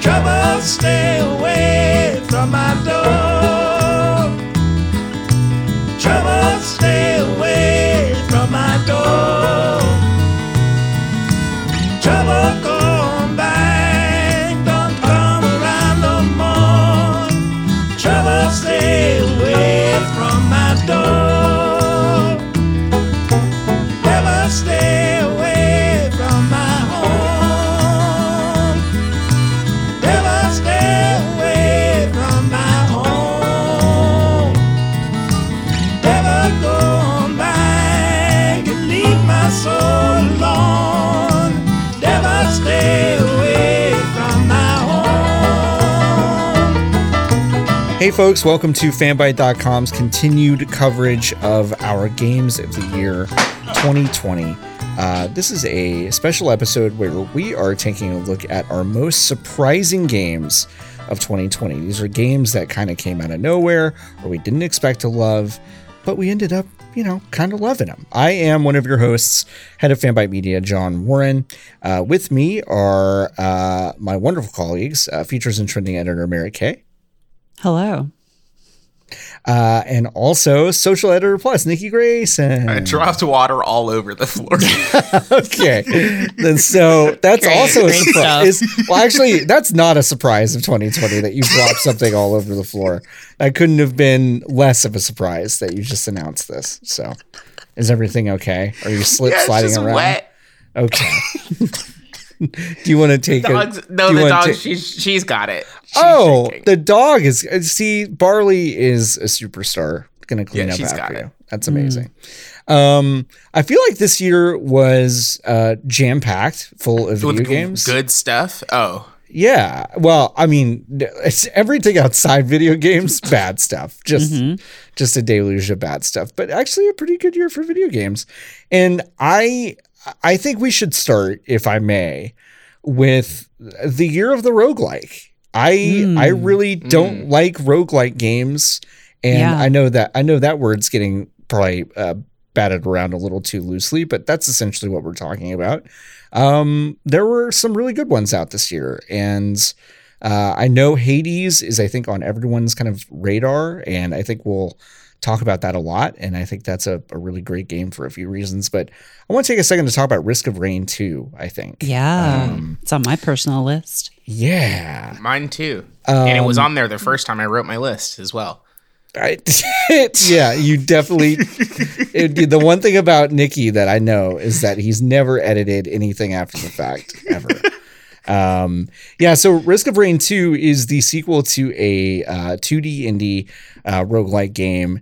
Trouble, stay away from my door. Trouble, stay away from my door. Trouble, come back, don't come around no more. Trouble, stay away from my door. Trouble, stay away from my home. Trouble, stay away from my home. Never go back and leave my soul alone. Never stay away from my home. Hey folks, welcome to Fanbyte.com's continued coverage of our games of the year 2020. This is a special episode where we are taking a look at our most surprising games of 2020. These are games that kind of came out of nowhere or we didn't expect to love, but we ended up, kind of loving them. I am one of your hosts, head of Fanbyte Media, John Warren. With me are my wonderful colleagues, features and trending editor Mary Kay. Hello. And also social editor plus Nikki Grayson. I dropped water all over the floor. Okay. Then so that's great, also a surprise. Well, actually, that's not a surprise of 2020 that you dropped something all over the floor. That couldn't have been less of a surprise that you just announced this. So is everything okay? Are you sliding around? Wet. Okay. Do you want to take it? No, the dog, she's got it. The dog is. See, Barley is a superstar. Going to clean up after you. That's amazing. I feel like this year was jam packed, full of video games. Good stuff. Oh. Yeah. Well, I mean, it's everything outside video games, bad stuff. Just a deluge of bad stuff. But actually, a pretty good year for video games. And I think we should start, if I may, with the year of the roguelike. I really don't like roguelike games. And I know that word's getting probably batted around a little too loosely, but that's essentially what we're talking about. There were some really good ones out this year. And I know Hades is, I think, on everyone's kind of radar. And I think we'll talk about that a lot, and I think that's a really great game for a few reasons, but I want to take a second to talk about Risk of Rain 2, I think. Yeah, it's on my personal list. Yeah. Mine too. And it was on there the first time I wrote my list as well. You definitely... the one thing about Nikki that I know is that he's never edited anything after the fact, ever. So Risk of Rain 2 is the sequel to a 2D indie roguelike game.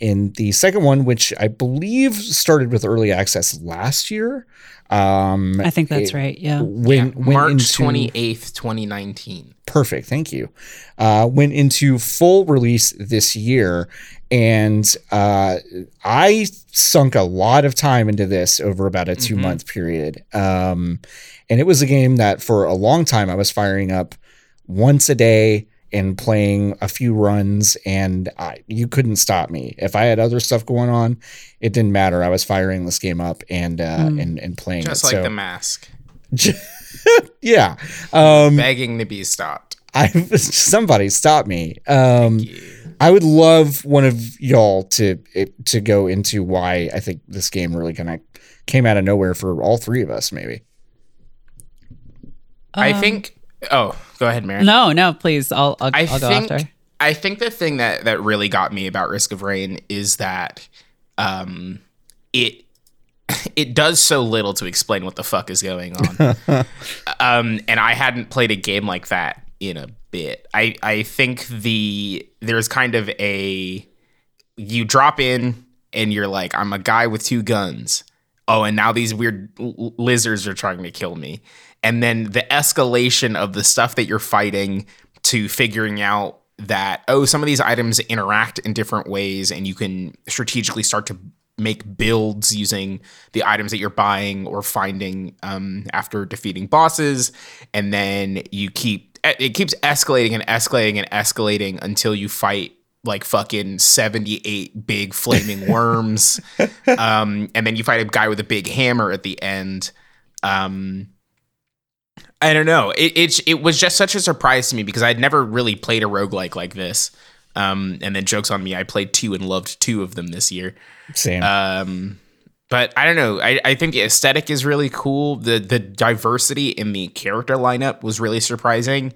In the second one, which I believe started with early access last year. I think that's right. Yeah. March 28th, 2019. Perfect. Thank you. Went into full release this year. And I sunk a lot of time into this over about a 2-month period. And it was a game that for a long time I was firing up once a day and playing a few runs, and you couldn't stop me. If I had other stuff going on, it didn't matter. I was firing this game up and playing just it. Just like The Mask. Yeah. Begging to be stopped. Somebody stop me. Thank you. I would love one of y'all to go into why I think this game really kind of came out of nowhere for all three of us, maybe. I think... Oh, go ahead, Mary. No, please. I'll go after. I think the thing that really got me about Risk of Rain is that it does so little to explain what the fuck is going on. And I hadn't played a game like that in a bit. I think there's kind of a, you drop in and you're like, I'm a guy with two guns. Oh, and now these weird lizards are trying to kill me. And then the escalation of the stuff that you're fighting to figuring out that, oh, some of these items interact in different ways and you can strategically start to make builds using the items that you're buying or finding after defeating bosses. And then it keeps escalating until you fight like fucking 78 big flaming worms. And then you fight a guy with a big hammer at the end. I don't know. It was just such a surprise to me because I'd never really played a roguelike like this. And then jokes on me, I played two and loved two of them this year. Same. But I don't know. I think the aesthetic is really cool. The diversity in the character lineup was really surprising.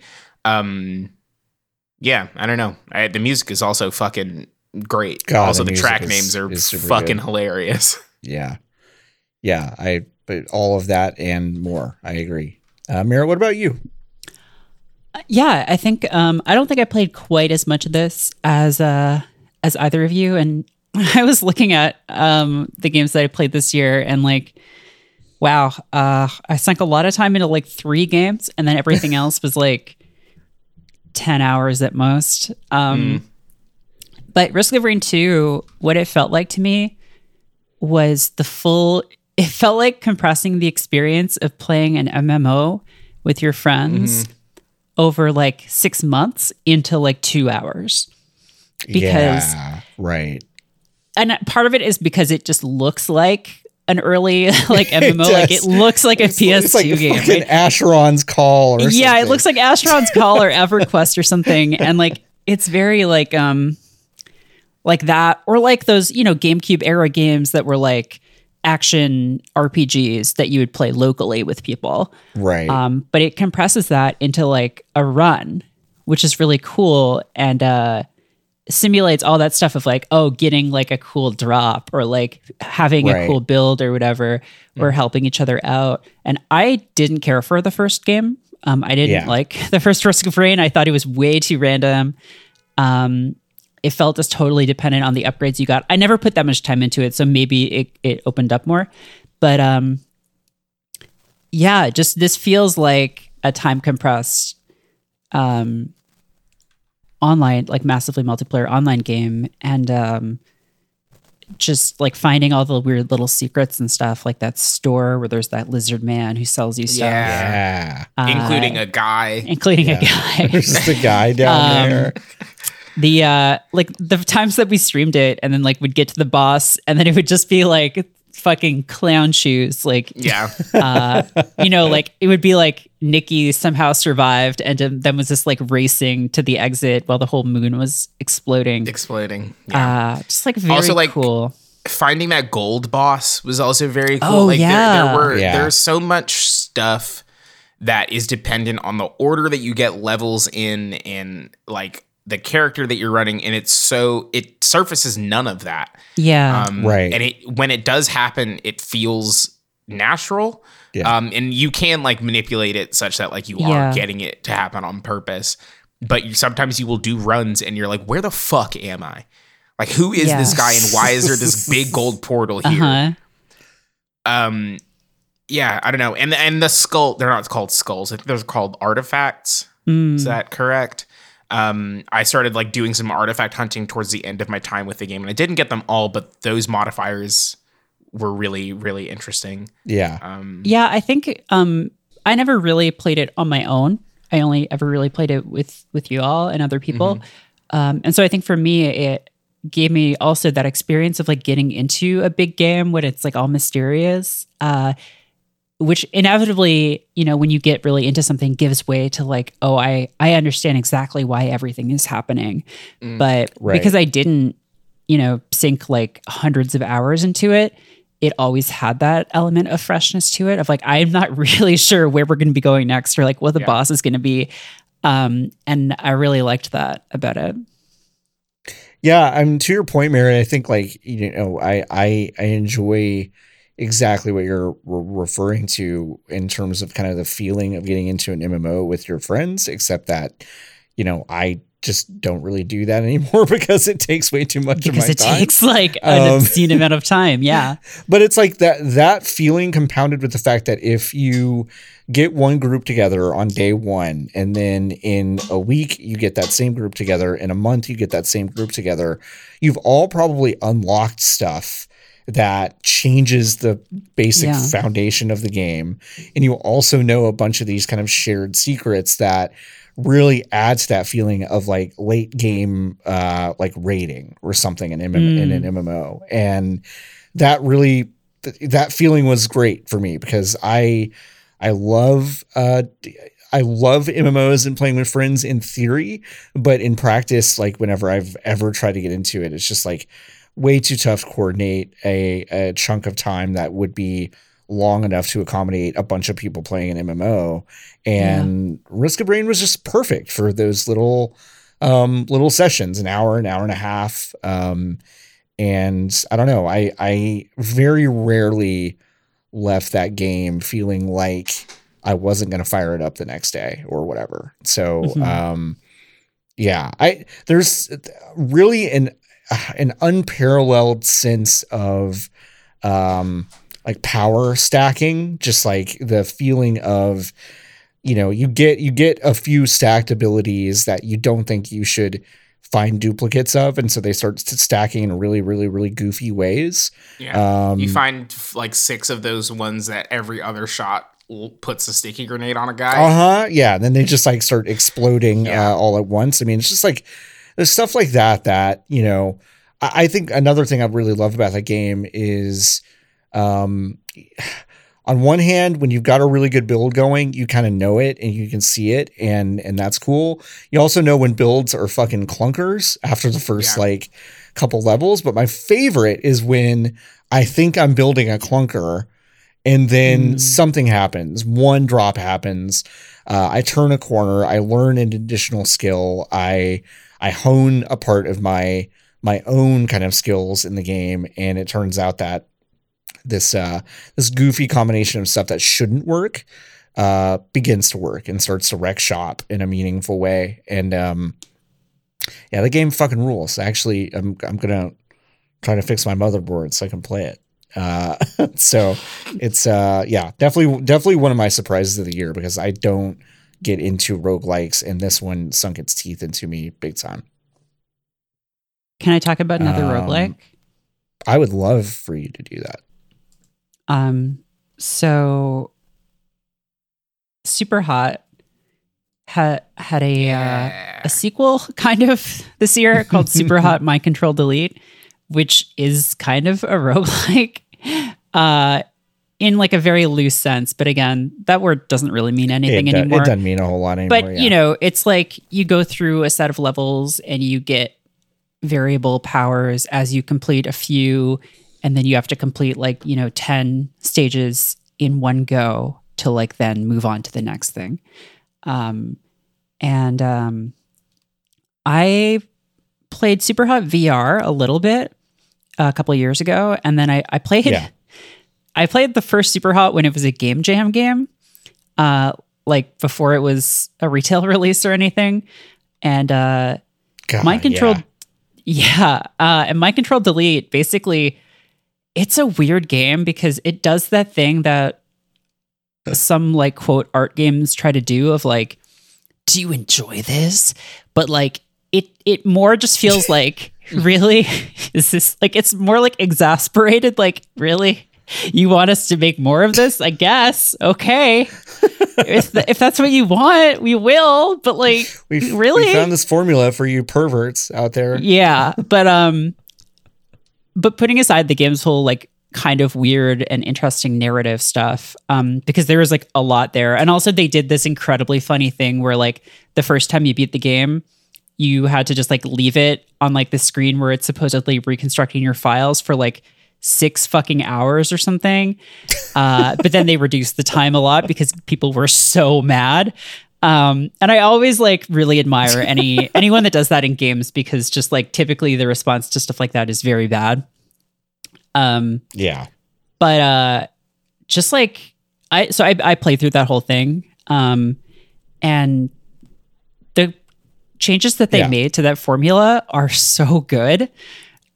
Yeah, I don't know. The music is also fucking great. God, also, the track names are fucking hilarious. Yeah. Yeah, but all of that and more. I agree. Mira, what about you? Yeah, I think I don't think I played quite as much of this as either of you. And I was looking at the games that I played this year and like, wow, I sunk a lot of time into like three games and then everything else was like 10 hours at most. But Risk of Rain 2, what it felt like to me was it felt like compressing the experience of playing an MMO with your friends over like 6 months into like 2 hours. Because, yeah, right. And part of it is because it just looks like an early like MMO. Like it looks like a PS2 it's like game. Like right? Asheron's Call or something. Yeah, it looks like Asheron's Call or EverQuest or something. And like it's very like that, or like those, you know, GameCube era games that were like action RPGs that you would play locally with people. Right. But it compresses that into like a run, which is really cool and simulates all that stuff of like, oh, getting like a cool drop or like having a cool build or whatever, or helping each other out. And I didn't care for the first game. I didn't like the first Risk of Rain. I thought it was way too random. It felt just totally dependent on the upgrades you got. I never put that much time into it, so maybe it opened up more. But yeah, just this feels like a time compressed online, like massively multiplayer online game, and just like finding all the weird little secrets and stuff, like that store where there's that lizard man who sells you stuff. Yeah, including a guy. There's just a guy down there. The like the times that we streamed it and then like we'd get to the boss and then it would just be like fucking clown shoes. Like, yeah, you know, like it would be like Nikki somehow survived and then was just like racing to the exit while the whole moon was exploding. Yeah. Just like very also, like, cool. Finding that gold boss was also very cool. Oh, like yeah. There's so much stuff that is dependent on the order that you get levels in and like the character that you're running, and it surfaces none of that. Yeah. Right. And when it does happen, it feels natural. Yeah. And you can like manipulate it such that like you are getting it to happen on purpose, but sometimes you will do runs and you're like, where the fuck am I? Like, who is this guy and why is there this big gold portal here? Yeah, I don't know. And the skull, they're not called skulls. I think they're called artifacts. Is that correct? I started like doing some artifact hunting towards the end of my time with the game, and I didn't get them all, but those modifiers were really, really interesting. Yeah. Yeah, I think I never really played it on my own. I only ever really played it with you all and other people. And so I think for me, it gave me also that experience of like getting into a big game when it's like all mysterious, which inevitably, you know, when you get really into something, gives way to like, oh, I understand exactly why everything is happening. But because I didn't, you know, sink like hundreds of hours into it, it always had that element of freshness to it of like, I'm not really sure where we're going to be going next or like what the boss is going to be. And I really liked that about it. Yeah. I mean, to your point, Mary, I think like, you know, I enjoy exactly what you're referring to in terms of kind of the feeling of getting into an MMO with your friends, except that, you know, I just don't really do that anymore because it takes way too much of my time. Because it takes like an obscene amount of time. Yeah. But it's like that feeling compounded with the fact that if you get one group together on day one, and then in a week you get that same group together, in a month you get that same group together, you've all probably unlocked stuff that changes the basic foundation of the game. And you also know a bunch of these kind of shared secrets that really adds to that feeling of like late game, like raiding or something in an MMO. And that really, that feeling was great for me because I love MMOs and playing with friends in theory, but in practice, like whenever I've ever tried to get into it, it's just like way too tough to coordinate a chunk of time that would be long enough to accommodate a bunch of people playing an MMO, and Risk of Rain was just perfect for those little sessions, an hour and a half. And I don't know, I very rarely left that game feeling like I wasn't going to fire it up the next day or whatever. So, there's really an unparalleled sense of, like power stacking, just like the feeling of, you know, you get a few stacked abilities that you don't think you should find duplicates of. And so they start stacking in really, really, really goofy ways. Yeah. You find like 6 of those ones that every other shot puts a sticky grenade on a guy. Uh-huh. Yeah. And then they just like start exploding all at once. I mean, it's just like there's stuff like that, you know, I think another thing I really love about that game is, on one hand, when you've got a really good build going, you kind of know it and you can see it. And that's cool. You also know when builds are fucking clunkers after the first like couple levels. But my favorite is when I think I'm building a clunker and then something happens. One drop happens. I turn a corner. I learn an additional skill. I hone a part of my own kind of skills in the game. And it turns out that this goofy combination of stuff that shouldn't work begins to work and starts to wreck shop in a meaningful way. And the game fucking rules. Actually, I'm gonna try to fix my motherboard so I can play it. So it's definitely one of my surprises of the year because I don't get into roguelikes, and this one sunk its teeth into me big time. Can I talk about another roguelike? I would love for you to do that. So Super Hot had a sequel kind of this year called Super Hot Mind Control Delete, which is kind of a roguelike in like a very loose sense. But again, that word doesn't really mean anything anymore. It doesn't mean a whole lot anymore. But you know, it's like you go through a set of levels and you get variable powers as you complete a few. And then you have to complete like, you know, 10 stages in one go to like then move on to the next thing. I played Super Hot VR a little bit a couple of years ago. And then I played the first Super Hot when it was a Game Jam game, like before it was a retail release or anything. And Mind Control. Yeah. And Mind Control Delete basically... It's a weird game because it does that thing that some like quote art games try to do of like, do you enjoy this? But like it more just feels like, really? Is this like, it's more like exasperated. Like, really? You want us to make more of this? I guess. Okay. If that's what you want, we will. But like, we found this formula for you perverts out there. Yeah. But putting aside the game's whole like kind of weird and interesting narrative stuff, because there was like a lot there. And also they did this incredibly funny thing where like the first time you beat the game, you had to just like leave it on like the screen where it's supposedly reconstructing your files for like 6 fucking hours or something. But then they reduced the time a lot because people were so mad. And I always like really admire anyone that does that in games because just like typically the response to stuff like that is very bad. But just like I played through that whole thing, and the changes that they made to that formula are so good.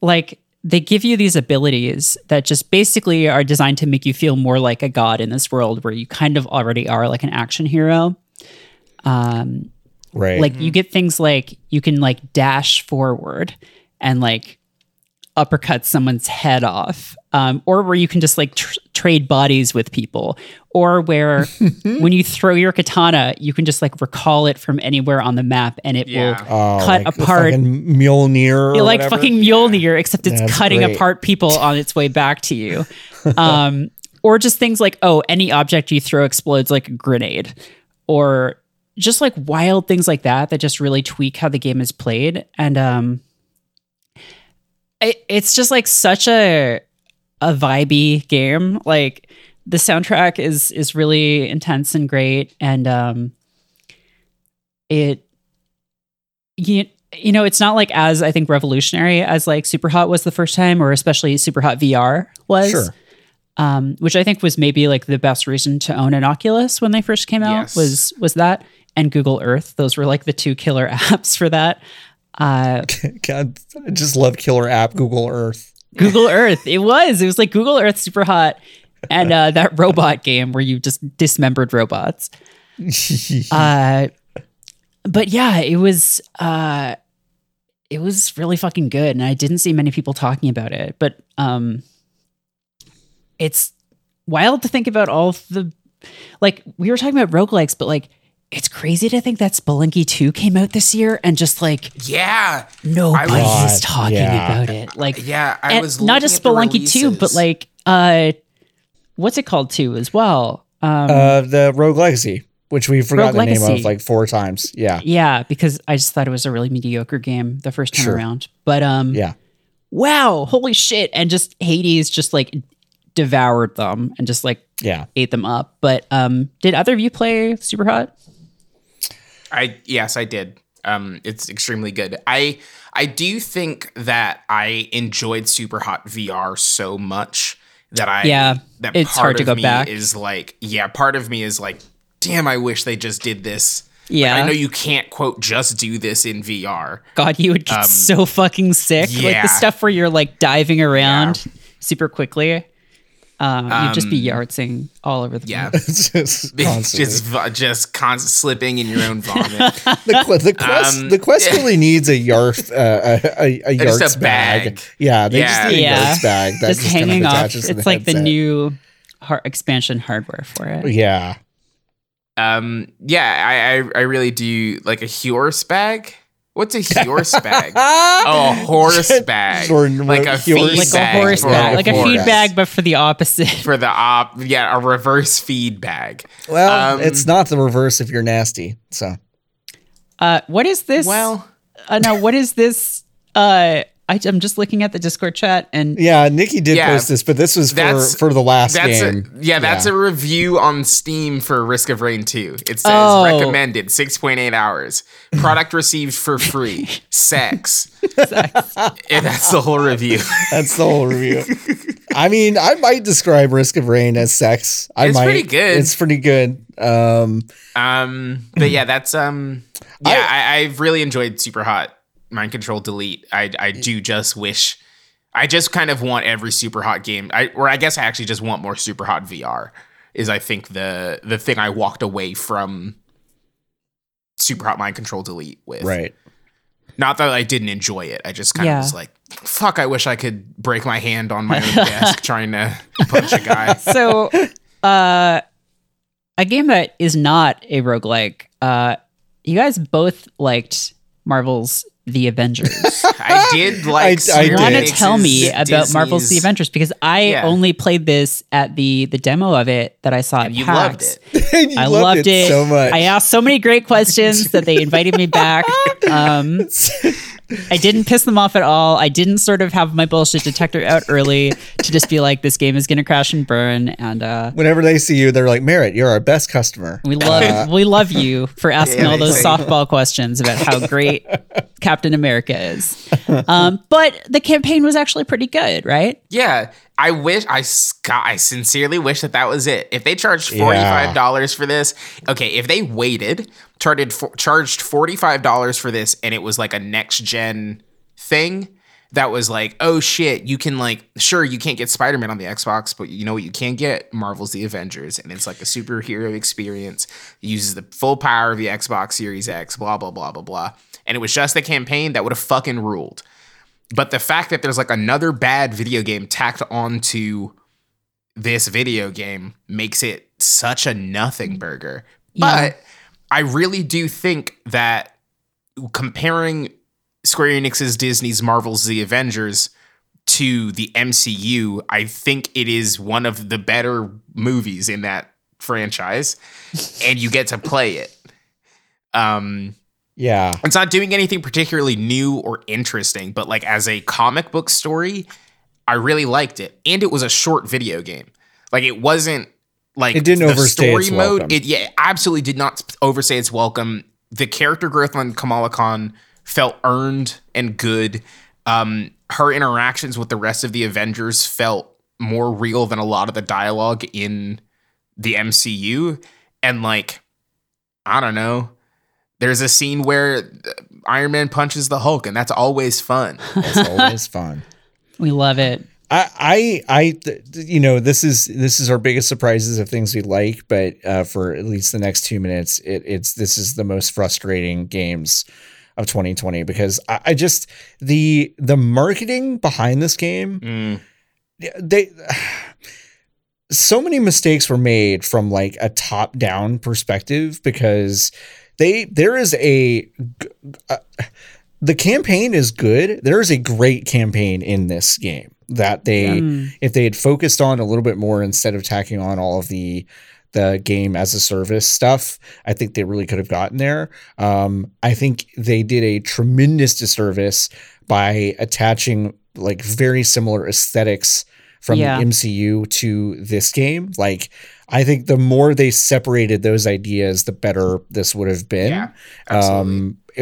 Like, they give you these abilities that just basically are designed to make you feel more like a god in this world where you kind of already are like an action hero. Right. Like, you get things like you can like dash forward and like uppercut someone's head off, or where you can just like trade bodies with people, or where when you throw your katana, you can just like recall it from anywhere on the map and it will cut like apart Mjolnir, or like fucking Mjolnir, except it's cutting apart people on its way back to you. Or just things like, oh, any object you throw explodes like a grenade, or just like wild things like that that just really tweak how the game is played. And it's just like such a vibey game. Like, the soundtrack is really intense and great, and you know it's not like as I think revolutionary as like Superhot was the first time, or especially Superhot VR was. Sure. Which I think was maybe like the best reason to own an Oculus when they first came out. Yes. was that and Google Earth. Those were like the two killer apps for that. God, I just love killer app Google Earth. Google Earth. It was like Google Earth, super hot, and that robot game where you just dismembered robots. But yeah, it was really fucking good, and I didn't see many people talking about it, but it's wild to think about all the, like, we were talking about roguelikes, but like, it's crazy to think that Spelunky 2 came out this year and just like, nobody's talking about it. Like, I was not just Spelunky 2, but like, what's it called 2 as well? The Rogue Legacy, which we forgot the name of like 4 times. Yeah. Yeah. Because I just thought it was a really mediocre game the first time around, but, wow, holy shit. And just Hades just like devoured them and just like ate them up. But did either of you play Superhot? Yes, I did. It's extremely good. I do think that I enjoyed Superhot VR so much that that it's part hard to of go me back. Is like, part of me is like, damn, I wish they just did this. Yeah, like, I know you can't quote just do this in VR. God, you would get so fucking sick. Yeah. Like the stuff where you're like diving around super quickly. You'd just be yartzing all over the place. Yeah, just constant slipping in your own vomit. The quest really needs a yartz bag. Yeah, they just need a yartz bag that's just hanging kind of off. It's like the new expansion hardware for it. Yeah. I really do like a horse bag. What's a horse bag? Oh, a horse bag. Like a feed bag. Like a feed bag, but for the opposite. For the a reverse feed bag. Well, it's not the reverse if you're nasty, so. What is this? Well. What is this? I'm just looking at the Discord chat and Nikki did post this, but this was for the last game. That's a review on Steam for Risk of Rain 2. It says recommended 6.8 hours. Product received for free. Sex. And that's the whole review. I mean, I might describe Risk of Rain as sex. It's pretty good. But that's I've really enjoyed Superhot. Mind Control Delete. I do just wish. I just kind of want every Superhot game. I guess I actually just want more Superhot VR. Is I think the thing I walked away from Superhot Mind Control Delete with. Right. Not that I didn't enjoy it. I just kind of was like, fuck. I wish I could break my hand on my own desk trying to punch a guy. So, a game that is not a roguelike. You guys both liked Marvel's The Avengers. I did like. I want to tell me about Disney's Marvel's The Avengers because I only played this at the demo of it that I saw. And you PAX. Loved it. I loved it so much. I asked so many great questions that they invited me back. I didn't piss them off at all. I didn't sort of have my bullshit detector out early to just be like, this game is going to crash and burn. And whenever they see you, they're like, Merritt, you're our best customer. We love you for asking all those softball questions about how great Captain America is. But the campaign was actually pretty good, right? Yeah. I wish, I sincerely wish that that was it. If they charged $45 for this, okay, if they waited, charged $45 for this, and it was like a next-gen thing that was like, oh shit, you can like, sure, you can't get Spider-Man on the Xbox, but you know what you can get? Marvel's The Avengers, and it's like a superhero experience. It uses the full power of the Xbox Series X, blah, blah, blah, blah, blah. And it was just the campaign that would have fucking ruled. But the fact that there's like another bad video game tacked onto this video game makes it such a nothing burger. Yeah. But I really do think that comparing Square Enix's, Disney's, Marvel's The Avengers to the MCU, I think it is one of the better movies in that franchise, and you get to play it. Yeah. It's not doing anything particularly new or interesting, but like as a comic book story, I really liked it. And it was a short video game. Like it wasn't like it didn't overstay its welcome. It absolutely did not overstay its welcome. The character growth on Kamala Khan felt earned and good. Her interactions with the rest of the Avengers felt more real than a lot of the dialogue in the MCU. And like, I don't know. There's a scene where Iron Man punches the Hulk, and that's always fun. That's always fun. We love it. This is our biggest surprises of things we like, but for at least the next 2 minutes, this is the most frustrating games of 2020 because I just the marketing behind this game, so many mistakes were made from like a top-down perspective because. The campaign is good. There is a great campaign in this game that if they had focused on a little bit more instead of tacking on all of the game as a service stuff, I think they really could have gotten there. I think they did a tremendous disservice by attaching like very similar aesthetics from the MCU to this game. Like, I think the more they separated those ideas, the better this would have been. Yeah,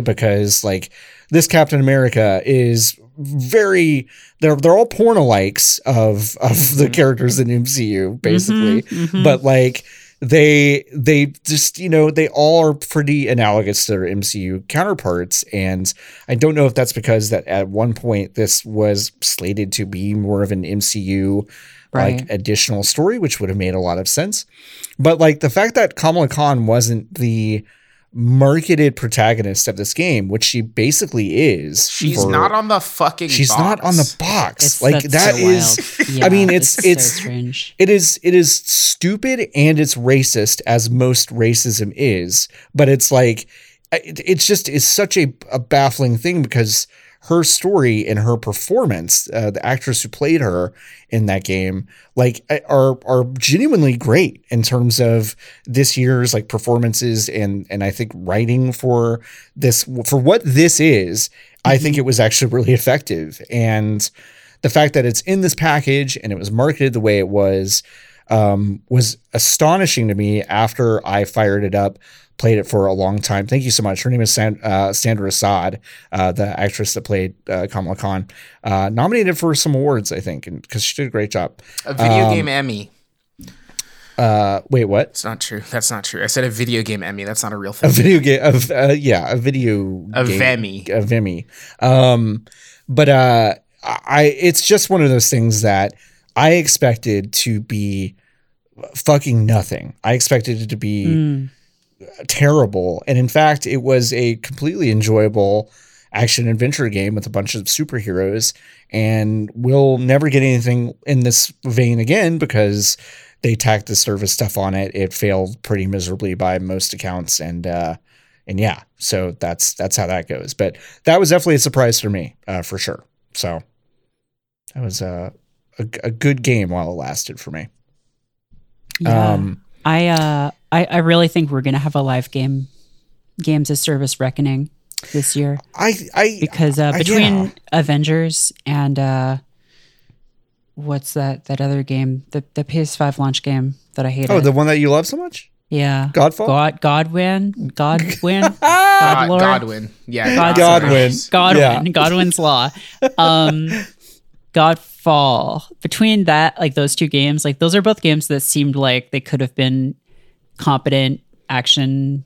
because like this Captain America is very, they're all porn-alikes of the characters in MCU basically. Mm-hmm, mm-hmm. But like they just, you know, they all are pretty analogous to their MCU counterparts. And I don't know if that's because that at one point this was slated to be more of an MCU like additional story, which would have made a lot of sense. But like the fact that Kamala Khan wasn't the marketed protagonist of this game, which she basically is. She's not on the box. It's, like that so is, yeah, I mean, it's so strange. It is stupid and it's racist as most racism is, but it's like, it's such a baffling thing because her story and her performance, the actress who played her in that game, like are genuinely great in terms of this year's like performances and I think writing for this, for what this is, I think it was actually really effective. And the fact that it's in this package and it was marketed the way it was astonishing to me after I fired it up. Played it for a long time. Thank you so much. Her name is Sandra Assad, the actress that played Kamala Khan. Nominated for some awards, I think, because she did a great job. A video game Emmy. Wait, what? It's not true. That's not true. I said a video game Emmy. That's not a real thing. A video game Emmy. It's just one of those things that I expected to be fucking nothing. I expected it to be... terrible, and in fact it was a completely enjoyable action adventure game with a bunch of superheroes, and we'll never get anything in this vein again because they tacked the service stuff on it. It failed pretty miserably by most accounts, and yeah, so that's how that goes. But that was definitely a surprise for me, for sure. So that was a good game while it lasted for me. Yeah. I really think we're gonna have a live games as service reckoning this year. Because between Avengers and what's that other game, the PS5 launch game that I hated. Oh, the one that you love so much? Yeah, Godfall. Godwin. Godwin's Law. Godfall, between that, like those two games, like those are both games that seemed like they could have been competent action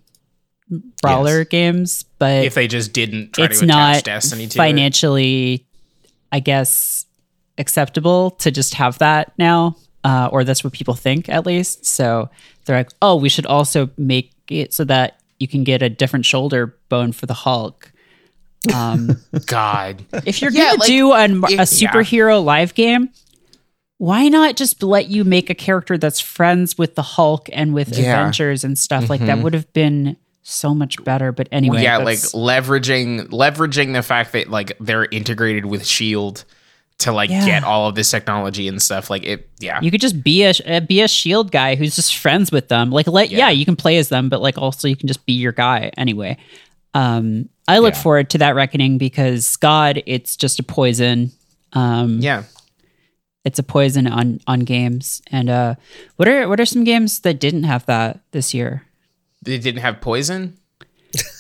brawler games, but if they just didn't try to attach Destiny to it. It's not financially, I guess, acceptable to just have that now, or that's what people think at least. So they're like, oh, we should also make it so that you can get a different shoulder bone for the Hulk. God, if you're gonna do a superhero live game, why not just let you make a character that's friends with the Hulk and with Avengers and stuff like that? Would have been so much better. But anyway, like leveraging the fact that like they're integrated with SHIELD to like get all of this technology and stuff like it. Yeah, you could just be a SHIELD guy who's just friends with them. Like you can play as them, but like also you can just be your guy anyway. I look forward to that reckoning because God, it's just a poison. It's a poison on games. And what are some games that didn't have that this year? They didn't have poison?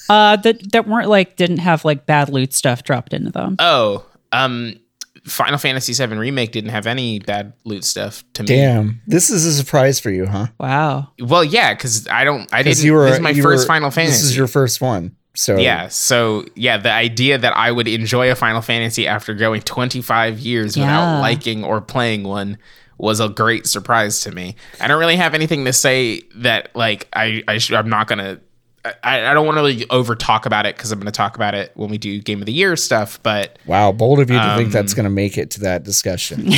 That weren't like didn't have like bad loot stuff dropped into them. Oh, Final Fantasy VII Remake didn't have any bad loot stuff to me. Damn, this is a surprise for you, huh? Wow. Well, yeah, because this is my first Final Fantasy. This is your first one. So the idea that I would enjoy a Final Fantasy after going 25 years without liking or playing one was a great surprise to me. I don't really have anything to say that like I don't want to really over talk about it because I'm going to talk about it when we do Game of the Year stuff. But wow, bold of you to think that's going to make it to that discussion.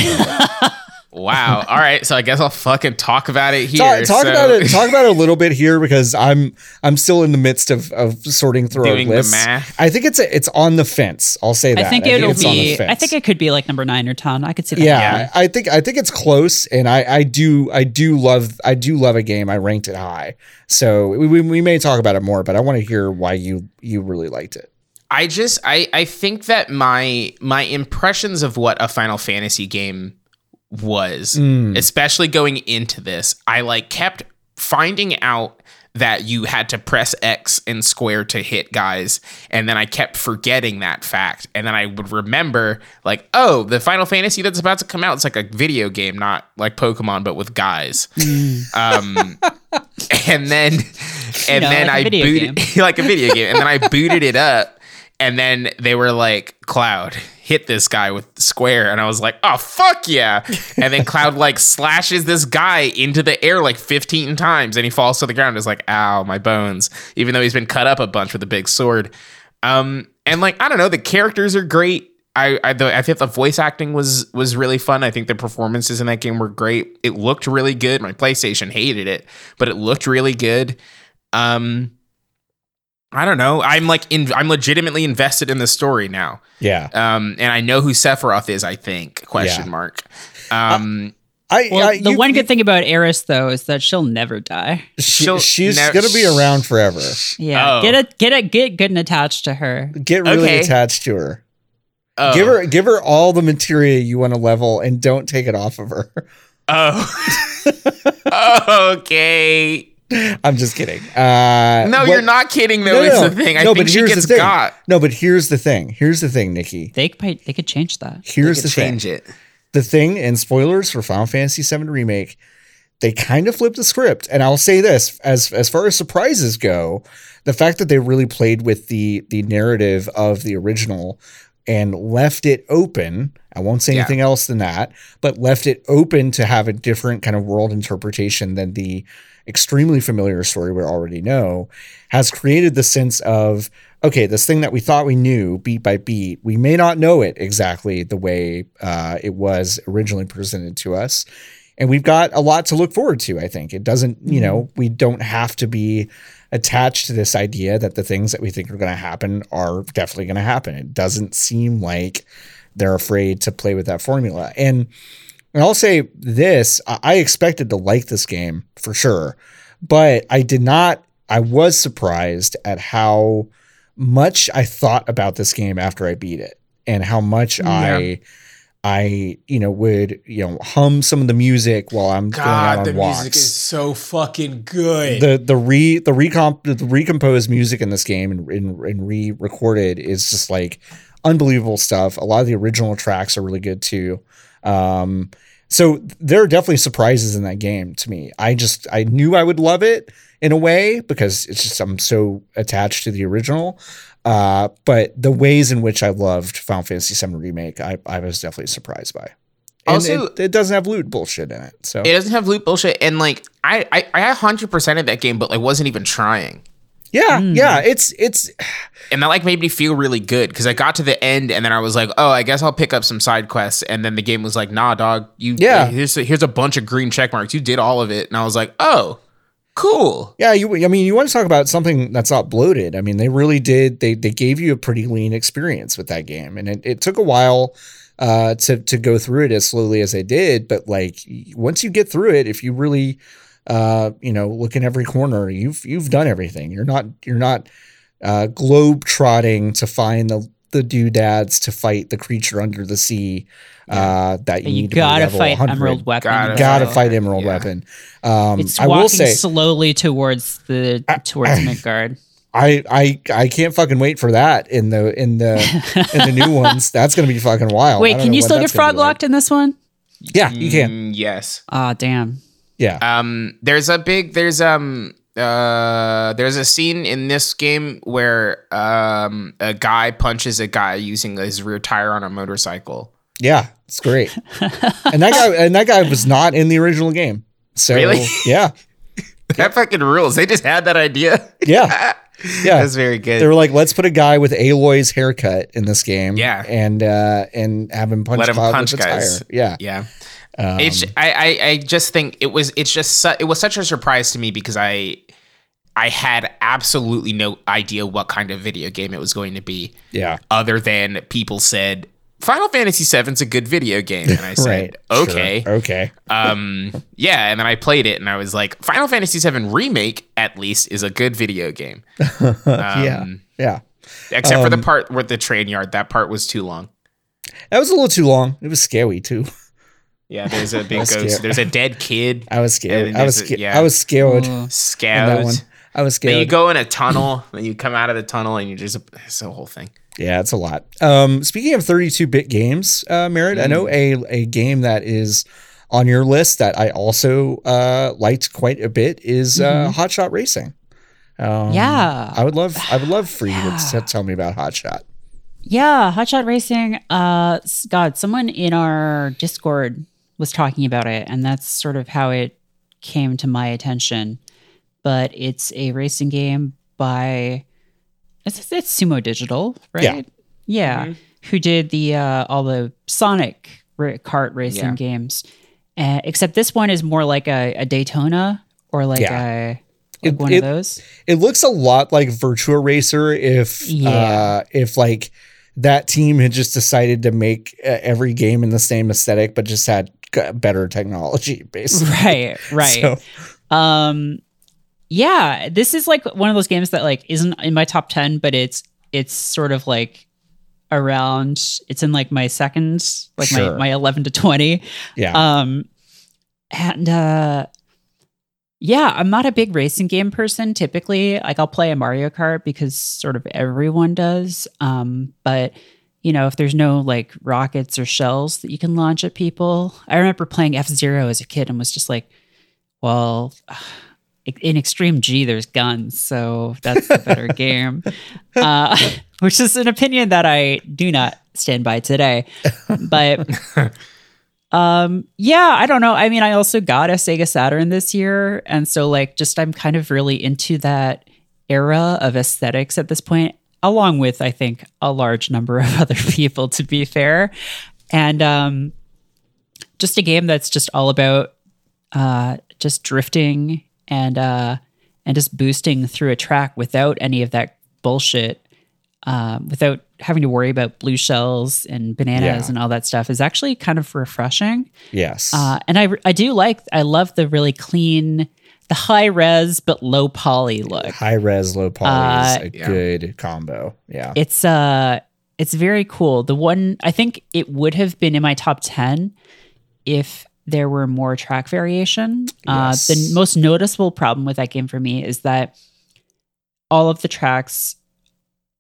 Wow. All right. So I guess I'll fucking talk about it here. Talk about it a little bit here because I'm still in the midst of sorting through our list. I think it's on the fence. I'll say that. I think it could be like number 9 or 10. I could see that. Yeah. I think it's close, and I do love a game. I ranked it high. So we may talk about it more, but I want to hear why you really liked it. I think that my impressions of what a Final Fantasy game was, especially going into this, I like kept finding out that you had to press X and square to hit guys, and then I kept forgetting that fact, and then I would remember like, oh, the Final Fantasy that's about to come out, it's like a video game, not like Pokemon, but with guys. Like a video game, and then I booted it up, and then they were like, Cloud, hit this guy with square. And I was like, oh, fuck yeah. And then Cloud like slashes this guy into the air like 15 times and he falls to the ground. It's like, ow, my bones. Even though he's been cut up a bunch with a big sword. And like, I don't know, the characters are great. I think the voice acting was really fun. I think the performances in that game were great. It looked really good. My PlayStation hated it, but it looked really good. I don't know. I'm like, I'm legitimately invested in the story now. Yeah. And I know who Sephiroth is, I think, ? The good thing about Aerith though is that she'll never die. She's going to be around forever. Yeah. Oh. Get good and attached to her. Get really attached to her. Oh. Give her all the materia you want to level and don't take it off of her. Oh. Okay. I'm just kidding. You're not kidding, though. No, it's the thing. I think she gets got. No, but here's the thing. Here's the thing, Nikki. They could change that. Here's the thing. Change it. The thing, and spoilers for Final Fantasy VII Remake, they kind of flipped the script. And I'll say this, as far as surprises go, the fact that they really played with the narrative of the original and left it open. I won't say anything else than that, but left it open to have a different kind of world interpretation than the extremely familiar story we already know, has created the sense of, okay, this thing that we thought we knew beat by beat, we may not know it exactly the way it was originally presented to us. And we've got a lot to look forward to, I think. It doesn't, we don't have to be attached to this idea that the things that we think are going to happen are definitely going to happen. It doesn't seem like they're afraid to play with that formula. And I'll say this, I expected to like this game for sure, but I was surprised at how much I thought about this game after I beat it and how much I would, hum some of the music while I'm going out on walks. The music is so fucking good. The recomposed music in this game and re-recorded is just like unbelievable stuff. A lot of the original tracks are really good too. So there are definitely surprises in that game to me. I knew I would love it in a way because it's just, I'm so attached to the original. But the ways in which I loved Final Fantasy VII Remake, I was definitely surprised by. And also, it doesn't have loot bullshit in it. So it doesn't have loot bullshit. And like, I 100%ed that game, but like wasn't even trying. Yeah. Mm. Yeah. It's, and that like made me feel really good. Cause I got to the end and then I was like, oh, I guess I'll pick up some side quests. And then the game was like, nah, dog, here's a bunch of green check marks. You did all of it. And I was like, oh, cool. Yeah. You want to talk about something that's not bloated. I mean, they really did. They gave you a pretty lean experience with that game. And it took a while to go through it as slowly as they did. But like, once you get through it, if you really, look in every corner, you've done everything. You're not globe trotting to find the doodads to fight the creature under the sea. That you need to gotta be level 100. You gotta fight Emerald Weapon. It's walking, I will say, slowly towards Midgard. I can't fucking wait for that in the new ones. That's gonna be fucking wild. Wait, can you still get frog locked in this one? Yeah, you can. Yes. Ah, damn. Yeah. There's a scene in this game where a guy punches a guy using his rear tire on a motorcycle. Yeah, it's great. and that guy was not in the original game. So really? Yeah. That fucking rules. They just had that idea. Yeah. Yeah, that's very good. They were like, let's put a guy with Aloy's haircut in this game. Yeah, and have him punch. Let him punch guys. Tire. Yeah, yeah. I just think it was such a surprise to me because I had absolutely no idea what kind of video game it was going to be. Yeah. Other than people said Final Fantasy VII's a good video game, and I said right, okay, sure, okay. Yeah, and then I played it, and I was like, Final Fantasy VII Remake at least is a good video game. Yeah. Except for the part with the train yard. That part was too long. That was a little too long. It was scary too. Yeah, there's a big ghost. Scared. There's a dead kid. I was scared. I was scared. I was scared. Then you go in a tunnel, then you come out of the tunnel, and you just, it's the whole thing. Yeah, it's a lot. Speaking of 32-bit games, Merritt, I know a game that is on your list that I also liked quite a bit is Hot Shot Racing. I would love for you to tell me about Hot Shot. Yeah, Hot Shot Racing. God, someone in our Discord was talking about it, and that's sort of how it came to my attention. But it's a racing game by... It's Sumo Digital, right? Yeah. Mm-hmm. Who did all the Sonic kart racing games. Except this one is more like a Daytona or like one of those. It looks a lot like Virtua Racer if like that team had just decided to make every game in the same aesthetic, but just had better technology, basically. Right. So. Yeah, this is like one of those games that like isn't in my top 10, but it's sort of like around, it's in like my second, like my 11 to 20. Yeah. I'm not a big racing game person typically. Like I'll play a Mario Kart because sort of everyone does. But you know, if there's no like rockets or shells that you can launch at people. I remember playing F-Zero as a kid and was just like, well, in Extreme G, there's guns, so that's the better game, which is an opinion that I do not stand by today. But I don't know. I mean, I also got a Sega Saturn this year, and so like just I'm kind of really into that era of aesthetics at this point, along with I think a large number of other people, to be fair, and just a game that's just all about just drifting. And just boosting through a track without any of that bullshit, without having to worry about blue shells and bananas and all that stuff is actually kind of refreshing. Yes. And I love the really clean, the high res, but low poly look. High res, low poly is a good combo. Yeah. It's very cool. The one, I think it would have been in my top 10 if there were more track variation. Yes. The most noticeable problem with that game for me is that all of the tracks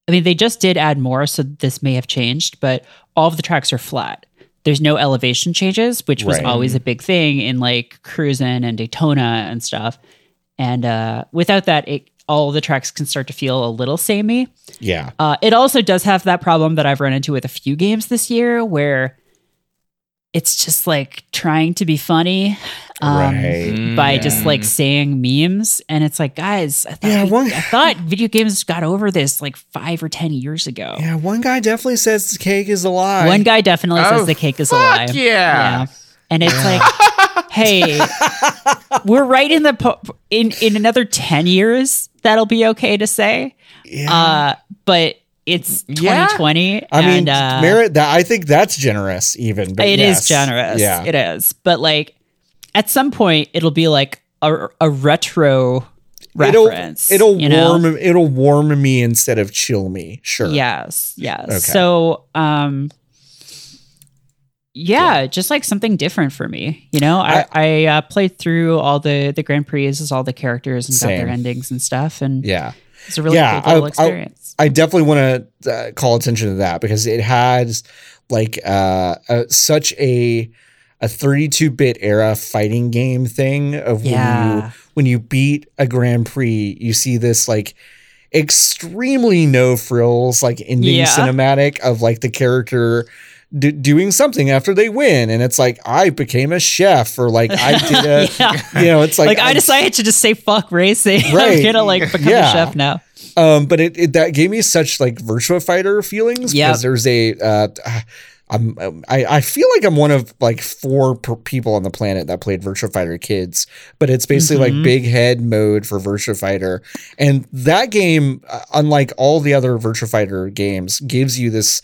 I mean, they just did add more, so this may have changed, but all of the tracks are flat. There's no elevation changes, which was always a big thing in like Cruisin' and Daytona and stuff. And without that, all the tracks can start to feel a little samey. Yeah. It also does have that problem that I've run into with a few games this year where it's just like trying to be funny by just like saying memes. And it's like, guys, I thought video games got over this like 5 or 10 years ago. Yeah, one guy definitely says the cake is a lie. One guy definitely says the cake is a lie. Yeah. And it's like, hey, we're right in the in another 10 years, that'll be okay to say. Yeah. But it's 2020. Yeah. I mean, merit that. I think that's generous even. But it is generous. Yeah. It is. But like at some point it'll be like a retro reference. It'll warm me instead of chill me. Sure. Yes. Yes. Okay. So, just like something different for me. You know, I played through all the Grand Prix, all the characters and got their endings and stuff. And it's a really cool experience. I definitely want to call attention to that because it has like such a 32-bit era fighting game thing of when you beat a Grand Prix, you see this like extremely no frills like ending cinematic of like the character doing something after they win, and it's like I became a chef, or like I did a you know, it's like I decided to just say fuck racing. Right. I'm gonna like become a chef now. But it that gave me such like Virtua Fighter feelings because there's a I feel like I'm one of like four people on the planet that played Virtua Fighter Kids, but it's basically like big head mode for Virtua Fighter, and that game, unlike all the other Virtua Fighter games, gives you this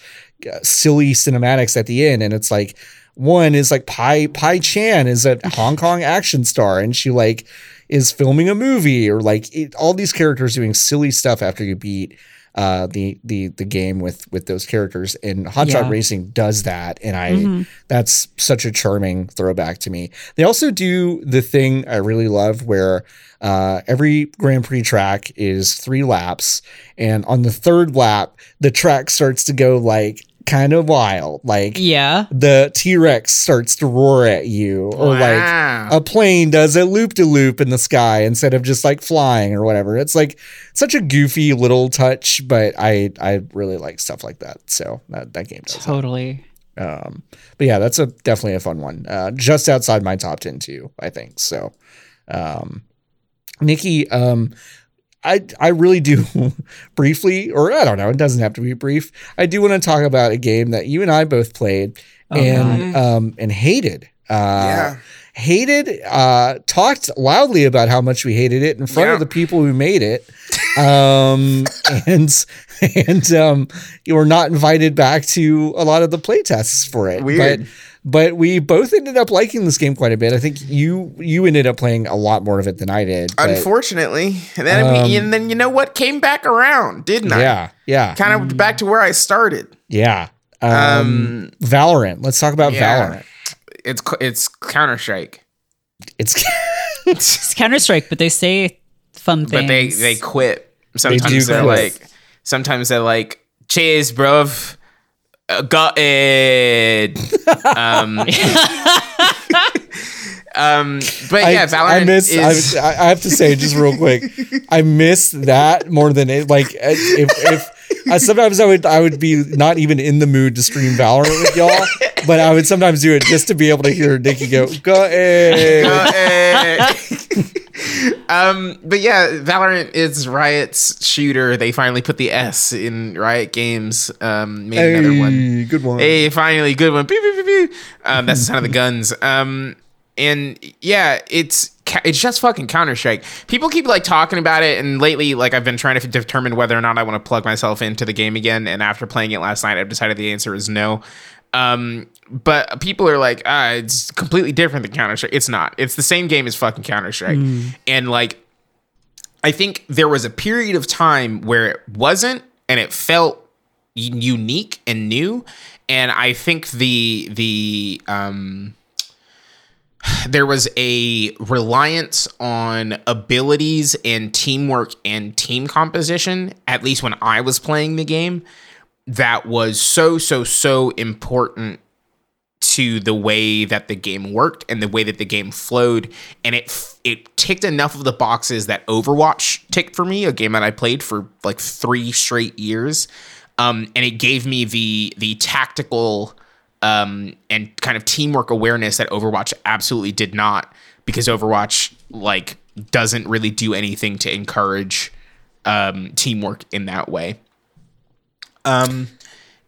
silly cinematics at the end, and it's like one is like Pai Chan is a Hong Kong action star, and she like is filming a movie, or like all these characters doing silly stuff after you beat the game with those characters. And Hot Shot Racing does that, and that's such a charming throwback to me. They also do the thing I really love where every Grand Prix track is 3 laps, and on the 3rd lap the track starts to go like kind of wild, like the T-Rex starts to roar at you, or like a plane does a loop-de-loop in the sky instead of just like flying or whatever. It's like such a goofy little touch, but I really like stuff like that. So that game does totally that. But yeah, that's definitely a fun one, just outside my top 10 too, I think. So Nikki, I really do briefly, or I don't know, it doesn't have to be brief. I do want to talk about a game that you and I both played and hated. Hated, talked loudly about how much we hated it in front of the people who made it. And you were not invited back to a lot of the playtests for it. Weird. But we both ended up liking this game quite a bit. I think you ended up playing a lot more of it than I did. But, unfortunately. And then, you know what? Came back around, didn't I? Yeah, yeah. Kind of back to where I started. Yeah. Valorant. Let's talk about Valorant. It's Counter-Strike. It's Counter-Strike, but they say fun things. But they quit. Sometimes they're quit. Like, cheers, bruv. Got it. But yeah, Valorant is. I have to say, just real quick, I miss that more than it. Like, if sometimes I would be not even in the mood to stream Valorant with y'all, but I would sometimes do it just to be able to hear Nikki go, got it. Got it. But yeah, Valorant is Riot's shooter. They finally put the S in Riot Games. Made another one. Good one. Hey, finally, good one. Pew, pew, pew, pew. That's the sound of the guns. And yeah, it's just fucking Counter-Strike. People keep like talking about it, and lately, like I've been trying to determine whether or not I want to plug myself into the game again. And after playing it last night, I've decided the answer is no. But people are like, it's completely different than Counter-Strike. It's not. It's the same game as fucking Counter-Strike. And like, I think there was a period of time where it wasn't, and it felt unique and new. And I think the there was a reliance on abilities and teamwork and team composition, at least when I was playing the game, that was so important to the way that the game worked and the way that the game flowed. And it ticked enough of the boxes that Overwatch ticked for me, a game that I played for like 3 straight years. And it gave me the tactical and kind of teamwork awareness that Overwatch absolutely did not, because Overwatch like doesn't really do anything to encourage teamwork in that way.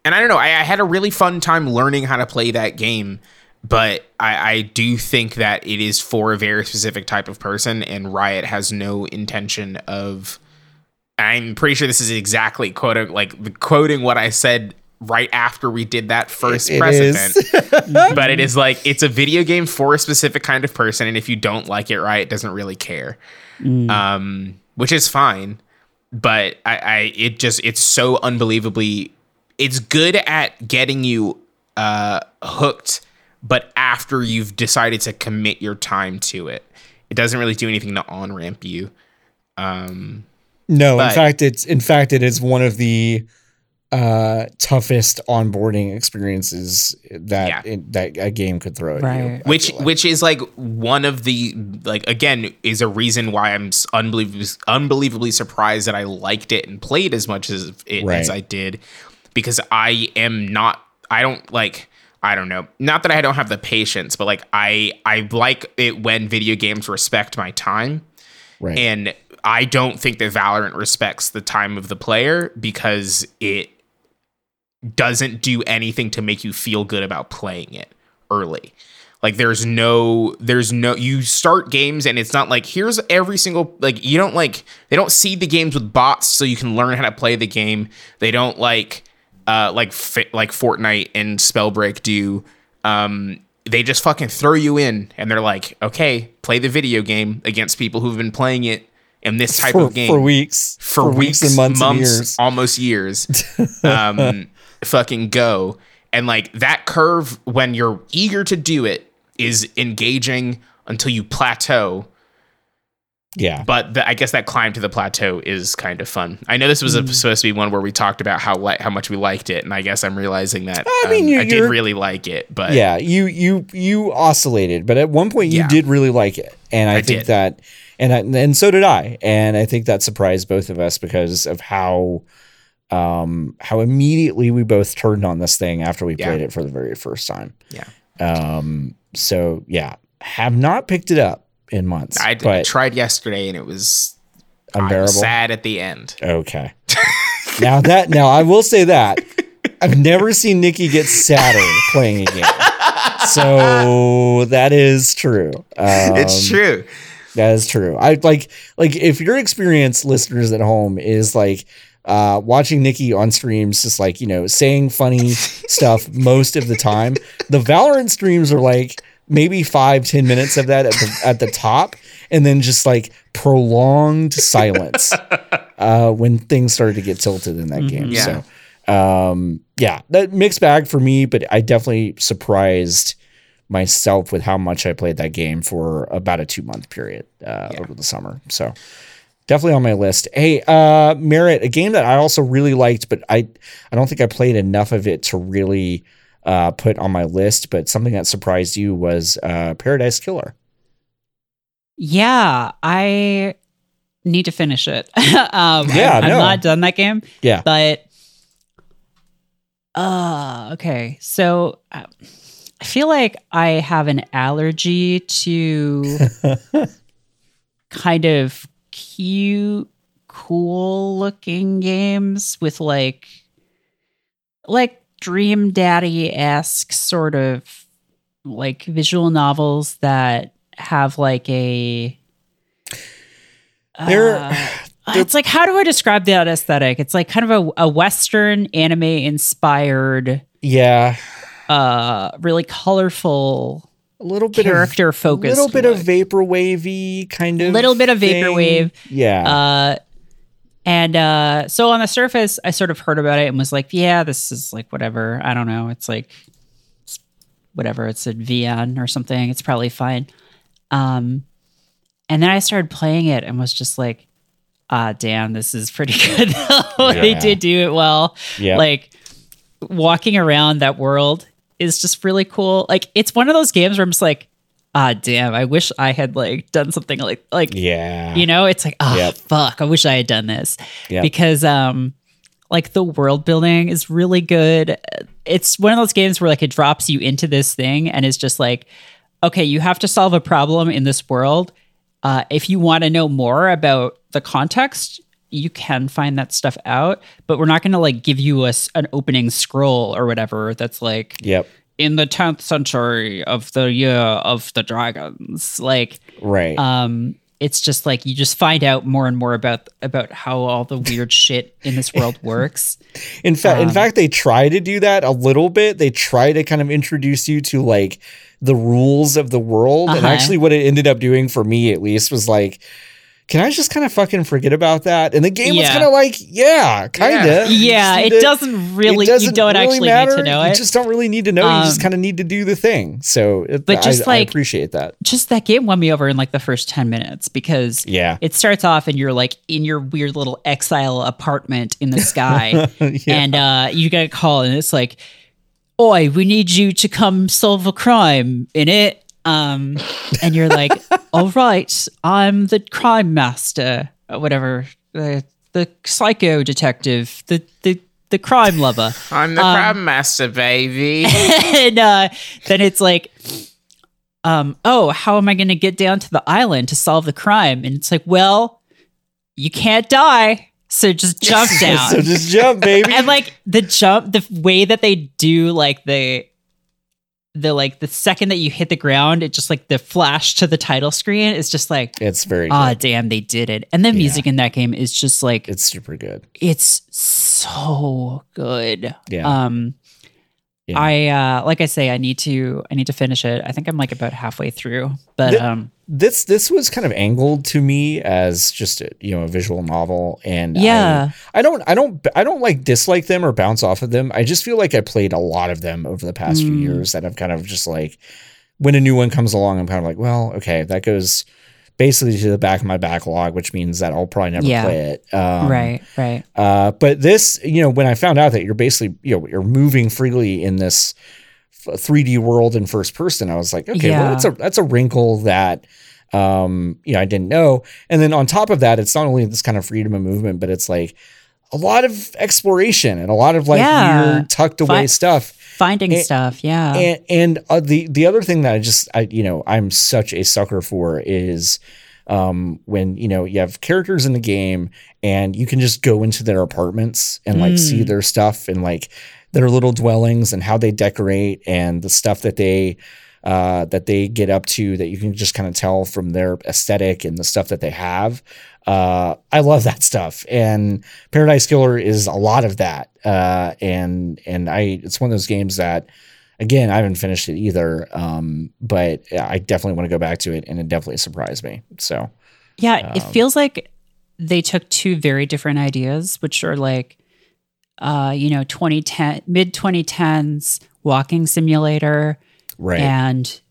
And I don't know, I had a really fun time learning how to play that game, but I do think that it is for a very specific type of person, and Riot has no intention of, I'm pretty sure this is exactly quoting what I said right after we did that first precedent. But it is like, it's a video game for a specific kind of person, and if you don't like it, Riot doesn't really care, which is fine. But it's so unbelievably, it's good at getting you hooked, but after you've decided to commit your time to it, it doesn't really do anything to on-ramp you. In fact, it is one of the toughest onboarding experiences that a game could throw at you. Which is like one of the, like, again, is a reason why I'm unbelievably surprised that I liked it and played as much as I did, because not that I don't have the patience, but like I like it when video games respect my time. Right. And I don't think that Valorant respects the time of the player, because it doesn't do anything to make you feel good about playing it early. Like there's no, you start games and it's not like, here's every single, like, you don't, like, they don't seed the games with bots so you can learn how to play the game. They don't like Fortnite and Spellbreak do. They just fucking throw you in and they're like, okay, play the video game against people who've been playing it in this type of game for weeks and months and years. Almost years. Fucking go. And like that curve, when you're eager to do it, is engaging until you plateau. Yeah. But I guess that climb to the plateau is kind of fun. I know this was supposed to be one where we talked about how much we liked it, and I guess I'm realizing that I did really like it. But yeah, you oscillated, but at one point you did really like it, and I think so did I, and I think that surprised both of us because of how immediately we both turned on this thing after we played it for the very first time. Yeah. So yeah, have not picked it up in months. I tried yesterday and it was unbearable. I was sad at the end. Okay. Now I will say that I've never seen Nikki get sadder playing a game. So that is true. It's true. That is true. I like if your experience, listeners at home, is like watching Nikki on streams, just like, you know, saying funny stuff most of the time. The Valorant streams are like maybe 5-10 minutes of that at the top, and then just like prolonged silence when things started to get tilted in that game. Yeah. So that mixed bag for me, but I definitely surprised myself with how much I played that game for about a 2-month period over the summer. So definitely on my list. Hey, Merit, a game that I also really liked, but I don't think I played enough of it to really put on my list, but something that surprised you was Paradise Killer. Yeah, I need to finish it. I'm not done that game. Yeah. But, okay. So, I feel like I have an allergy to kind of cute, cool looking games with like Dream Daddy-esque sort of like visual novels that have like a it's like, how do I describe that aesthetic? It's like kind of a Western anime inspired. Yeah. Really colorful, a little bit character focused, a little bit of vaporwavey kind of, little bit of vaporwave, yeah. And so on the surface, I sort of heard about it and was like, yeah, this is like whatever. I don't know. It's like whatever, it's at VN or something. It's probably fine. And then I started playing it and was just like, ah, damn, this is pretty good. They did do it well. Yeah. Like, walking around that world is just really cool. Like, it's one of those games where I'm just like, ah, damn, I wish I had like done something like, yeah, you know, it's like, oh, fuck, I wish I had done this because, like the world building is really good. It's one of those games where like it drops you into this thing and it's just like, okay, you have to solve a problem in this world. If you want to know more about the context, you can find that stuff out, but we're not going to like give you an opening scroll or whatever that's like, in the 10th century of the year of the dragons, like, right. It's just like you just find out more and more about how all the weird shit in this world works. In fact, they try to do that a little bit. They try to kind of introduce you to like the rules of the world. And actually, what it ended up doing for me, at least, was like, can I just kind of fucking forget about that? And the game was kind of like, It doesn't really matter. You don't actually need to know it. You just don't really need to know. You just kind of need to do the thing. So I appreciate that. Just that game won me over in like the first 10 minutes because it starts off and you're like in your weird little exile apartment in the sky. And you get a call and it's like, oi, we need you to come solve a crime in it. And you're like, all right, I'm the crime master, or whatever, the psycho detective, the crime lover. I'm the crime master, baby. And then it's like, oh, how am I going to get down to the island to solve the crime? And it's like, well, you can't die. So just jump down. So just jump, baby. And like the jump, the way that they do like the second that you hit the ground, it just like the flash to the title screen is just like, it's very good. Damn, they did it. And the music in that game is just like, it's super good. It's so good. Yeah. I like I say, I need to finish it. I think I'm like about halfway through, but this was kind of angled to me as just a visual novel, and I don't like dislike them or bounce off of them. I just feel like I played a lot of them over the past few years that I'm kind of just like, when a new one comes along, I'm kind of like, well, okay, that goes basically to the back of my backlog, which means that I'll probably never play it. Right. But this, when I found out that you're basically, you're moving freely in this 3D world in first person, I was like, okay, well, that's a wrinkle that, I didn't know. And then on top of that, it's not only this kind of freedom of movement, but it's like a lot of exploration and a lot of like weird tucked away stuff. Finding stuff. And the other thing that I'm such a sucker for is when, you have characters in the game and you can just go into their apartments and like see their stuff and like their little dwellings and how they decorate and the stuff that they get up to, that you can just kind of tell from their aesthetic and the stuff that they have. I love that stuff, and Paradise Killer is a lot of that. And it's one of those games that, again, I haven't finished it either. But I definitely want to go back to it, and it definitely surprised me. So, it feels like they took two very different ideas, which are like, 2010 mid 2010s walking simulator, right, and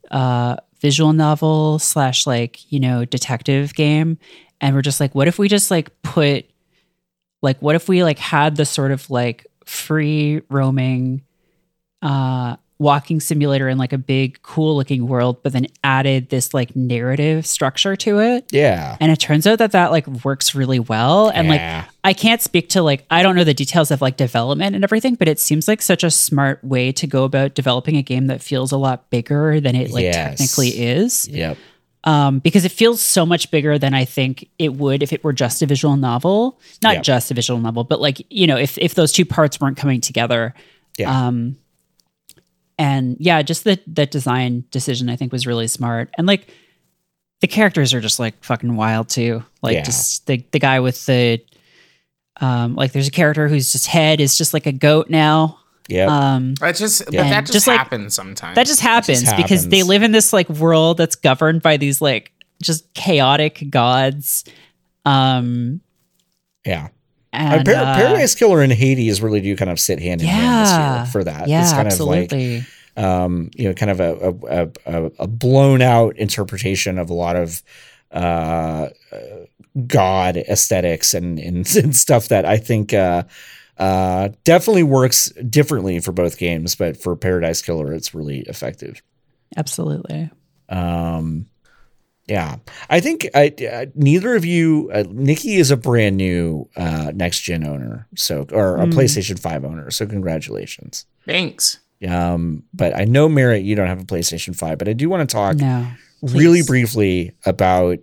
visual novel / like detective game. And we're just like, what if we just like put, like, what if we like had the sort of like free roaming walking simulator in like a big cool looking world, but then added this like narrative structure to it. Yeah. And it turns out that like works really well. And like, I can't speak to like, I don't know the details of like development and everything, but it seems like such a smart way to go about developing a game that feels a lot bigger than it like technically is. Yep. Because it feels so much bigger than I think it would if it were just a visual novel, just a visual novel, but like, if those two parts weren't coming together, just the design decision I think was really smart. And like the characters are just like fucking wild too. Like just the guy with the, like there's a character whose just head is just like a goat now. Yeah. That just happens sometimes. That just happens because they live in this like world that's governed by these like just chaotic gods. And Paradise Killer and Hades really do kind of sit hand in hand this year for that. Yeah, it's kind absolutely. Of like kind of a blown out interpretation of a lot of God aesthetics and stuff that I think definitely works differently for both games, but for Paradise Killer, it's really effective. Absolutely. Yeah, I think neither of you, Nikki is a brand new next gen owner, or a PlayStation 5 owner. So congratulations. Thanks. But I know, Merritt, you don't have a PlayStation 5, but I do want to talk really briefly about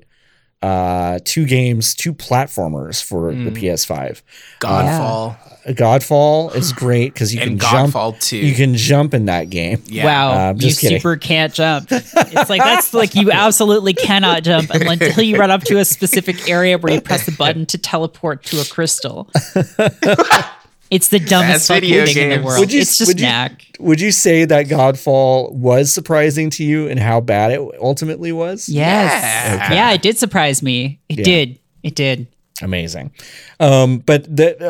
two games, two platformers for the PS5. Godfall. Godfall is great because you can jump. Godfall 2. You can jump in that game. Yeah. Wow, you super can't jump. It's like that's like you absolutely cannot jump until you run up to a specific area where you press the button to teleport to a crystal. It's the dumbest video thing in the world. It's just knack. Would you say that Godfall was surprising to you and how bad it ultimately was? Yes. Yeah, okay. Yeah, it did surprise me. It did. Amazing. But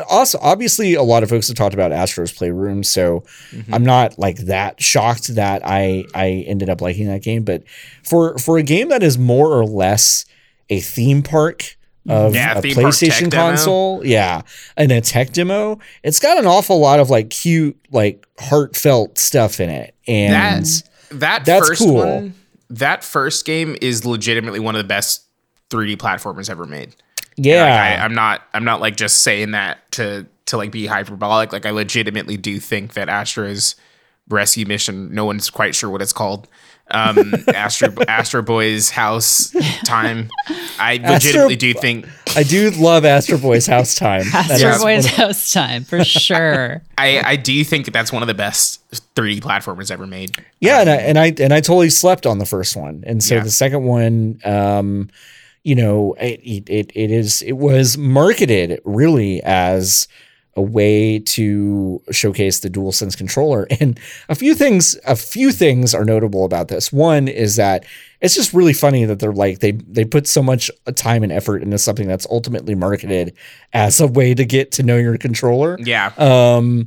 also, obviously, a lot of folks have talked about Astro's Playroom, so I'm not like that shocked that I ended up liking that game. But for a game that is more or less a theme park of a PlayStation console, and a tech demo, it's got an awful lot of like cute, like heartfelt stuff in it, and that's first cool. That first game is legitimately one of the best 3D platformers ever made. Yeah, like I'm not like just saying that to like be hyperbolic. Like I legitimately do think that Astro's Rescue Mission, no one's quite sure what it's called, Astro Boy's House Time. I legitimately do think I do love Astro Boy's House Time. Astro Boy's House Time for sure. I do think that's one of the best 3D platformers ever made. Yeah, and I totally slept on the first one, and so the second one. It was marketed really as a way to showcase the DualSense controller, and a few things are notable about this. One is that it's just really funny that they're like they put so much time and effort into something that's ultimately marketed as a way to get to know your controller. Yeah.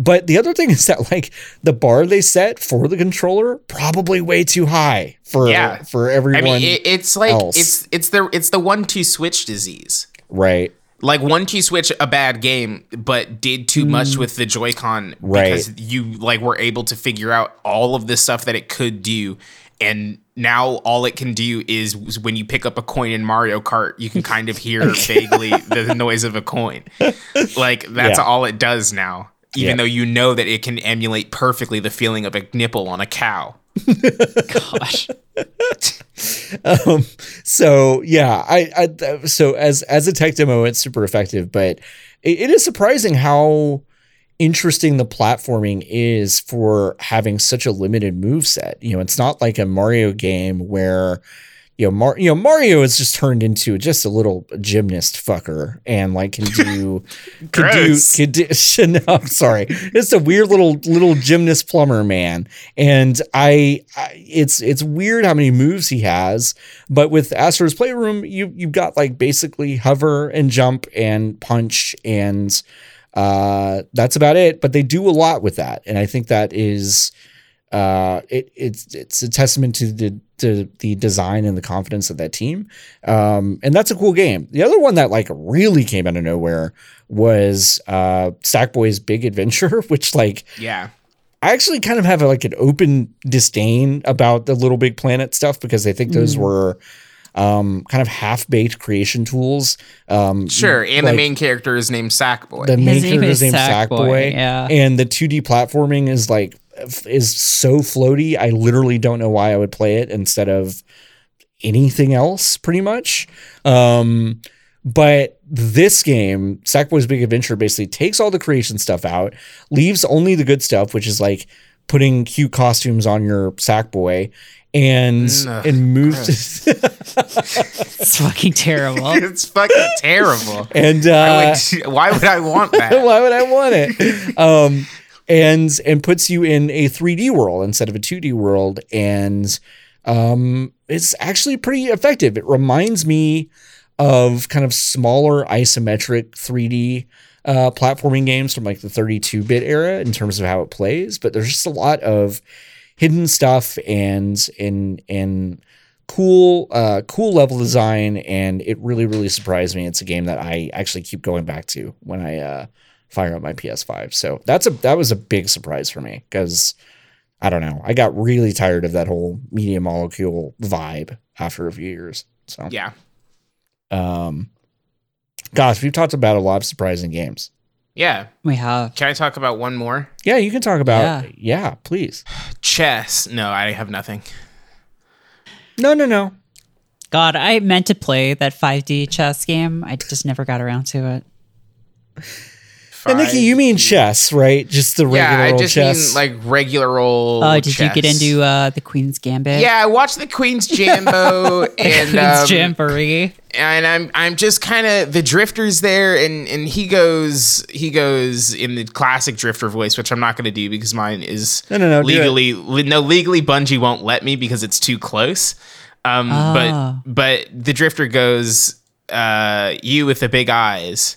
But the other thing is that like the bar they set for the controller probably way too high. For everyone. I mean, it's like else. it's the 1-2 switch disease, right? Like 1-2 switch, a bad game, but did too much with the Joy-Con, right? Because you like were able to figure out all of the stuff that it could do, and now all it can do is when you pick up a coin in Mario Kart, you can kind of hear vaguely the noise of a coin. Like that's all it does now, even though you know that it can emulate perfectly the feeling of a nipple on a cow. Gosh. So as a tech demo, it's super effective, but it is surprising how interesting the platforming is for having such a limited moveset. You know, it's not like a Mario game where Mario is just turned into just a little gymnast fucker and like can do. No, I'm sorry, it's a weird little gymnast plumber man, and it's weird how many moves he has. But with Astro's Playroom, you've got like basically hover and jump and punch, and that's about it. But they do a lot with that, and I think that is it's a testament to the design and the confidence of that team. And that's a cool game. The other one that like really came out of nowhere was Sackboy's Big Adventure, which I actually kind of have like an open disdain about the Little Big Planet stuff because I think those were kind of half-baked creation tools. And the main character is named Sackboy. Sackboy. Yeah. And the 2D platforming is so floaty. I literally don't know why I would play it instead of anything else, pretty much. But this game, Sackboy's Big Adventure, basically takes all the creation stuff out, leaves only the good stuff, which is like putting cute costumes on your Sackboy, and moves. It's fucking terrible. It's fucking terrible. And why would I want that? Why would I want it? And puts you in a 3D world instead of a 2D world, and it's actually pretty effective. It reminds me of kind of smaller isometric 3D platforming games from like the 32-bit era in terms of how it plays, but there's just a lot of hidden stuff and cool level design, and it really surprised me. It's a game that I actually keep going back to when I fire up my PS5. So that was a big surprise for me, because I don't know, I got really tired of that whole Media Molecule vibe after a few years. So yeah. Gosh, we've talked about a lot of surprising games. Yeah, we have. Can I talk about one more? Yeah, you can talk about. Yeah please. Chess. No, I have nothing. No. God, I meant to play that 5D chess game. I just never got around to it. And Nikki, you mean chess, right? Just the regular old chess? Yeah, I just mean like regular old chess. Oh, did you get into The Queen's Gambit? Yeah, I watched The Queen's Jambo. And Queen's Jamboree. And I'm just kind of, the Drifter's there, and he goes in the classic Drifter voice, which I'm not going to do because mine is legally Bungie won't let me because it's too close. But the Drifter goes, you with the big eyes,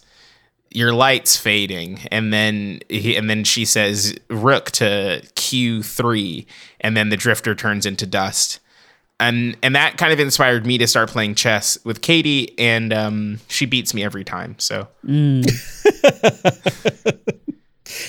your light's fading, and then she says rook to Q3, and then the Drifter turns into dust, and that kind of inspired me to start playing chess with Katie, and she beats me every time. So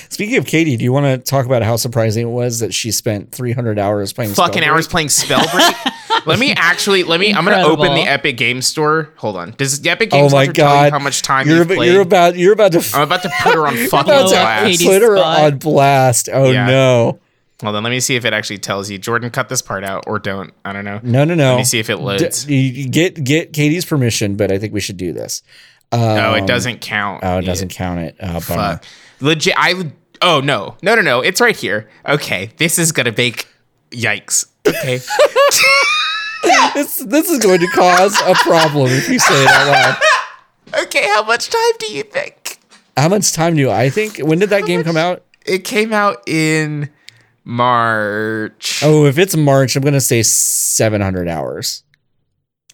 Speaking of Katie, do you want to talk about how surprising it was that she spent 300 hours playing Spellbreak? Let me I'm gonna open the Epic Game Store. Hold on. Does the Epic Game Store tell you how much time you've played? I'm about to put her on fucking blast. Put her on blast. Oh yeah. No. Well then, let me see if it actually tells you. Jordan, cut this part out or don't. I don't know. No. Let me see if it loads. Get Katie's permission, but I think we should do this. No, it doesn't count. Oh, it doesn't count it. Bummer. Legit. No. It's right here. Okay. This is going to make yikes. Okay. This is going to cause a problem if you say it out loud. Okay. How much time do you think? How much time do I think? When did that game come out? It came out in March. Oh, if it's March, I'm going to say 700 hours.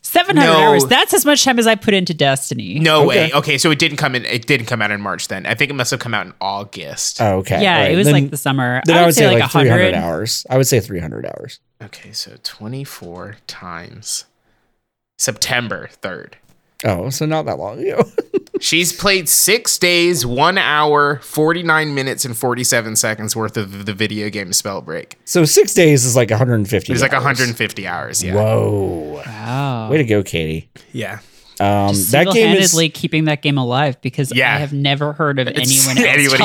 700 hours. That's as much time as I put into Destiny. No way. Okay, so it didn't come out in March then. I think it must have come out in August. Oh, okay. Yeah, right. It was then, like the summer. Then I would say like 300 hours. I would say 300 hours. Okay, so 24 times September 3rd. Oh, so not that long ago. She's played 6 days, 1 hour, 49 minutes, and 47 seconds worth of the video game Spellbreak. So 6 days is like 150 hours. It's like 150 hours, yeah. Whoa. Wow. Way to go, Katie. Yeah. That game is keeping that game alive because I have never heard of anyone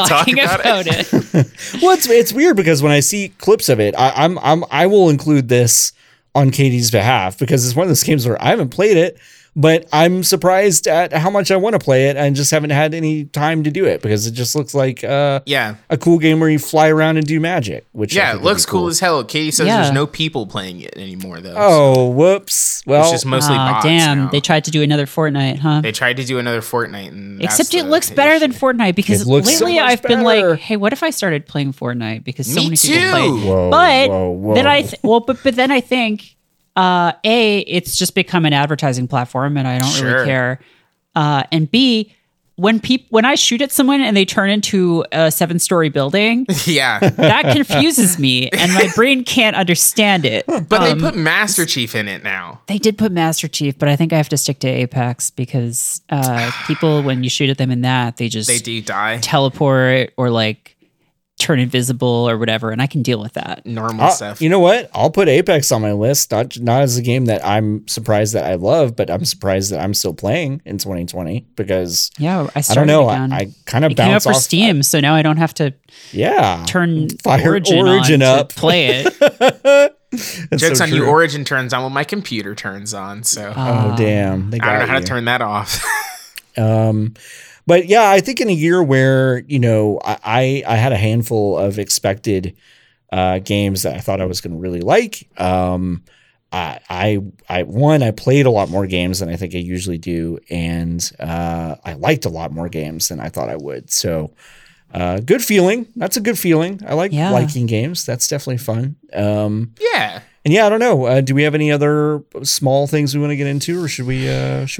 talking about it. Well, it's weird because when I see clips of it, I will include this on Katie's behalf because it's one of those games where I haven't played it, but I'm surprised at how much I want to play it and just haven't had any time to do it because it just looks like a cool game where you fly around and do magic. Which it looks cool as hell. Katie says there's no people playing it anymore, though. Oh, so. Whoops. Well, it's just mostly bots now. They tried to do another Fortnite, huh? And except it looks better than Fortnite because lately I've been like, hey, what if I started playing Fortnite? Because so many people play it. Then I think... it's just become an advertising platform and I don't really care. And B, when I shoot at someone and they turn into a 7-story building, that confuses me and my brain can't understand it. But they put Master Chief in it now. They did put Master Chief, but I think I have to stick to Apex because people, when you shoot at them in that, they do die, teleport, or like turn invisible or whatever, and I can deal with that normal stuff. You know what? I'll put Apex on my list, not as a game that I'm surprised that I love, but I'm surprised that I'm still playing in 2020 because I don't know. I kind of bounced off for Steam, so now I don't have to turn Origin up to play it. Joke's on you. Origin turns on when my computer turns on. So damn, I don't know how to turn that off. But yeah, I think in a year where, you know, I had a handful of expected games that I thought I was going to really like. I played a lot more games than I think I usually do, and I liked a lot more games than I thought I would. So Good feeling. That's a good feeling. I like liking games. That's definitely fun. And I don't know. Do we have any other small things we want to get into, or should we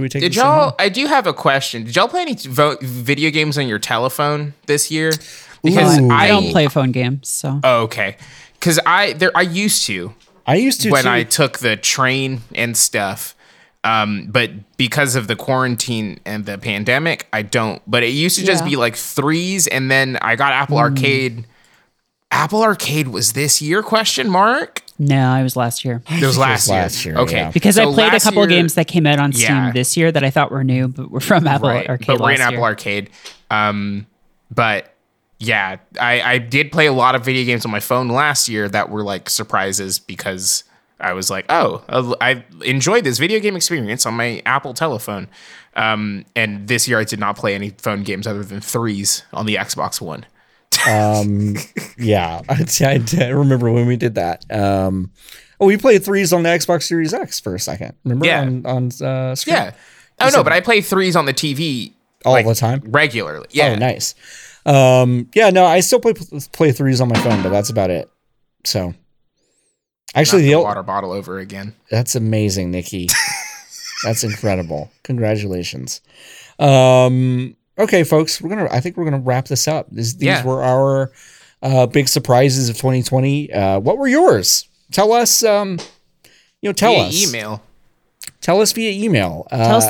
take? Did y'all? I do have a question. Did y'all play any video games on your telephone this year? Because I don't play phone games. So okay, because I used to. I used to when too. I took the train and stuff. But because of the quarantine and the pandemic, I don't. But it used to just be like Threes, and then I got Apple Arcade. Apple Arcade was this year, question mark? No, it was last year. It was last year. Okay. Yeah. Because I played a couple of games that came out on Steam this year that I thought were new, but were from Apple Arcade. But we're in Apple Arcade. But yeah, I did play a lot of video games on my phone last year that were like surprises because I was like, oh, I enjoyed this video game experience on my Apple telephone. And this year I did not play any phone games other than Threes on the Xbox One. I remember when we did that. We played Threes on the Xbox Series X for a second. Remember? Yeah. On screen. Yeah. Oh no, but I play Threes on the TV all the time, regularly. Yeah. Oh, nice. I still play Threes on my phone, but that's about it. So, actually, the water bottle over again. That's amazing, Nikki. That's incredible. Congratulations. Okay, folks, I think we're gonna wrap this up. These were our big surprises of 2020. What were yours? Tell us. Tell us via email. Tell us in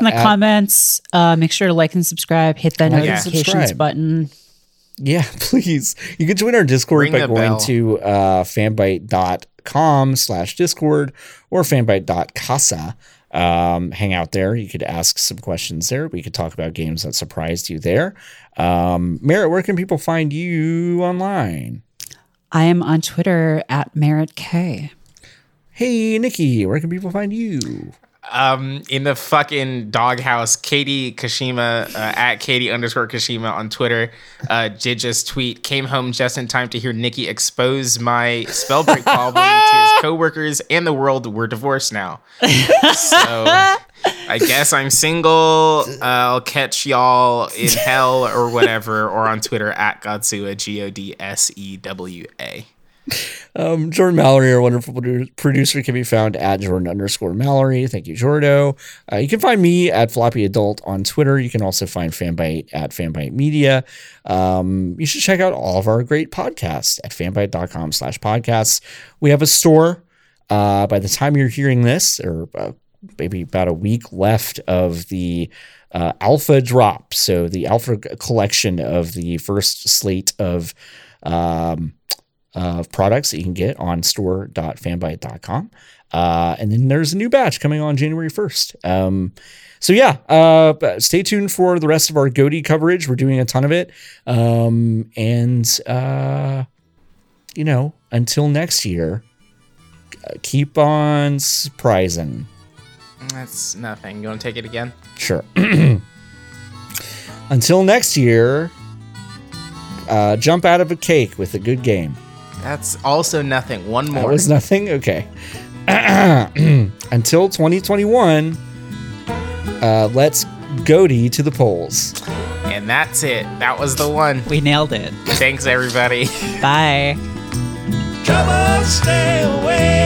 the comments. Make sure to like and subscribe. Hit that notifications button. Yeah, please. You can join our Discord by going to fanbyte.com/Discord or fanbyte.casa. Hang out there. You could ask some questions there. We could talk about games that surprised you there. Merritt, where can people find you online? I am on Twitter at Merritt K. Hey, Nikki, where can people find you? In the fucking doghouse, Katie Kashima, at Katie_Kashima on Twitter, did just tweet, came home just in time to hear Nikki expose my Spellbreak problem to his coworkers and the world. We're divorced now. So I guess I'm single. I'll catch y'all in hell or whatever, or on Twitter at Godsewa, Godsewa. Jordan Mallory, our wonderful producer, can be found at Jordan_Mallory. Thank you, Jordo. You can find me at Floppy Adult on Twitter. You can also find Fanbyte at Fanbyte Media. You should check out all of our great podcasts at fanbyte.com/podcasts. We have a store. By the time you're hearing this, or maybe about a week left of the alpha drop, so the alpha collection of the first slate of products that you can get on store.fanbyte.com. And then there's a new batch coming on January 1st. Stay tuned for the rest of our GOTY coverage. We're doing a ton of it. Until next year, keep on surprising. That's nothing. You want to take it again? Sure. Until next year, jump out of a cake with a good game. That's also nothing. One more. That was nothing? Okay. Until 2021, let's goatee to the polls. And that's it. That was the one. We nailed it. Thanks, everybody. Bye. Come on, stay away.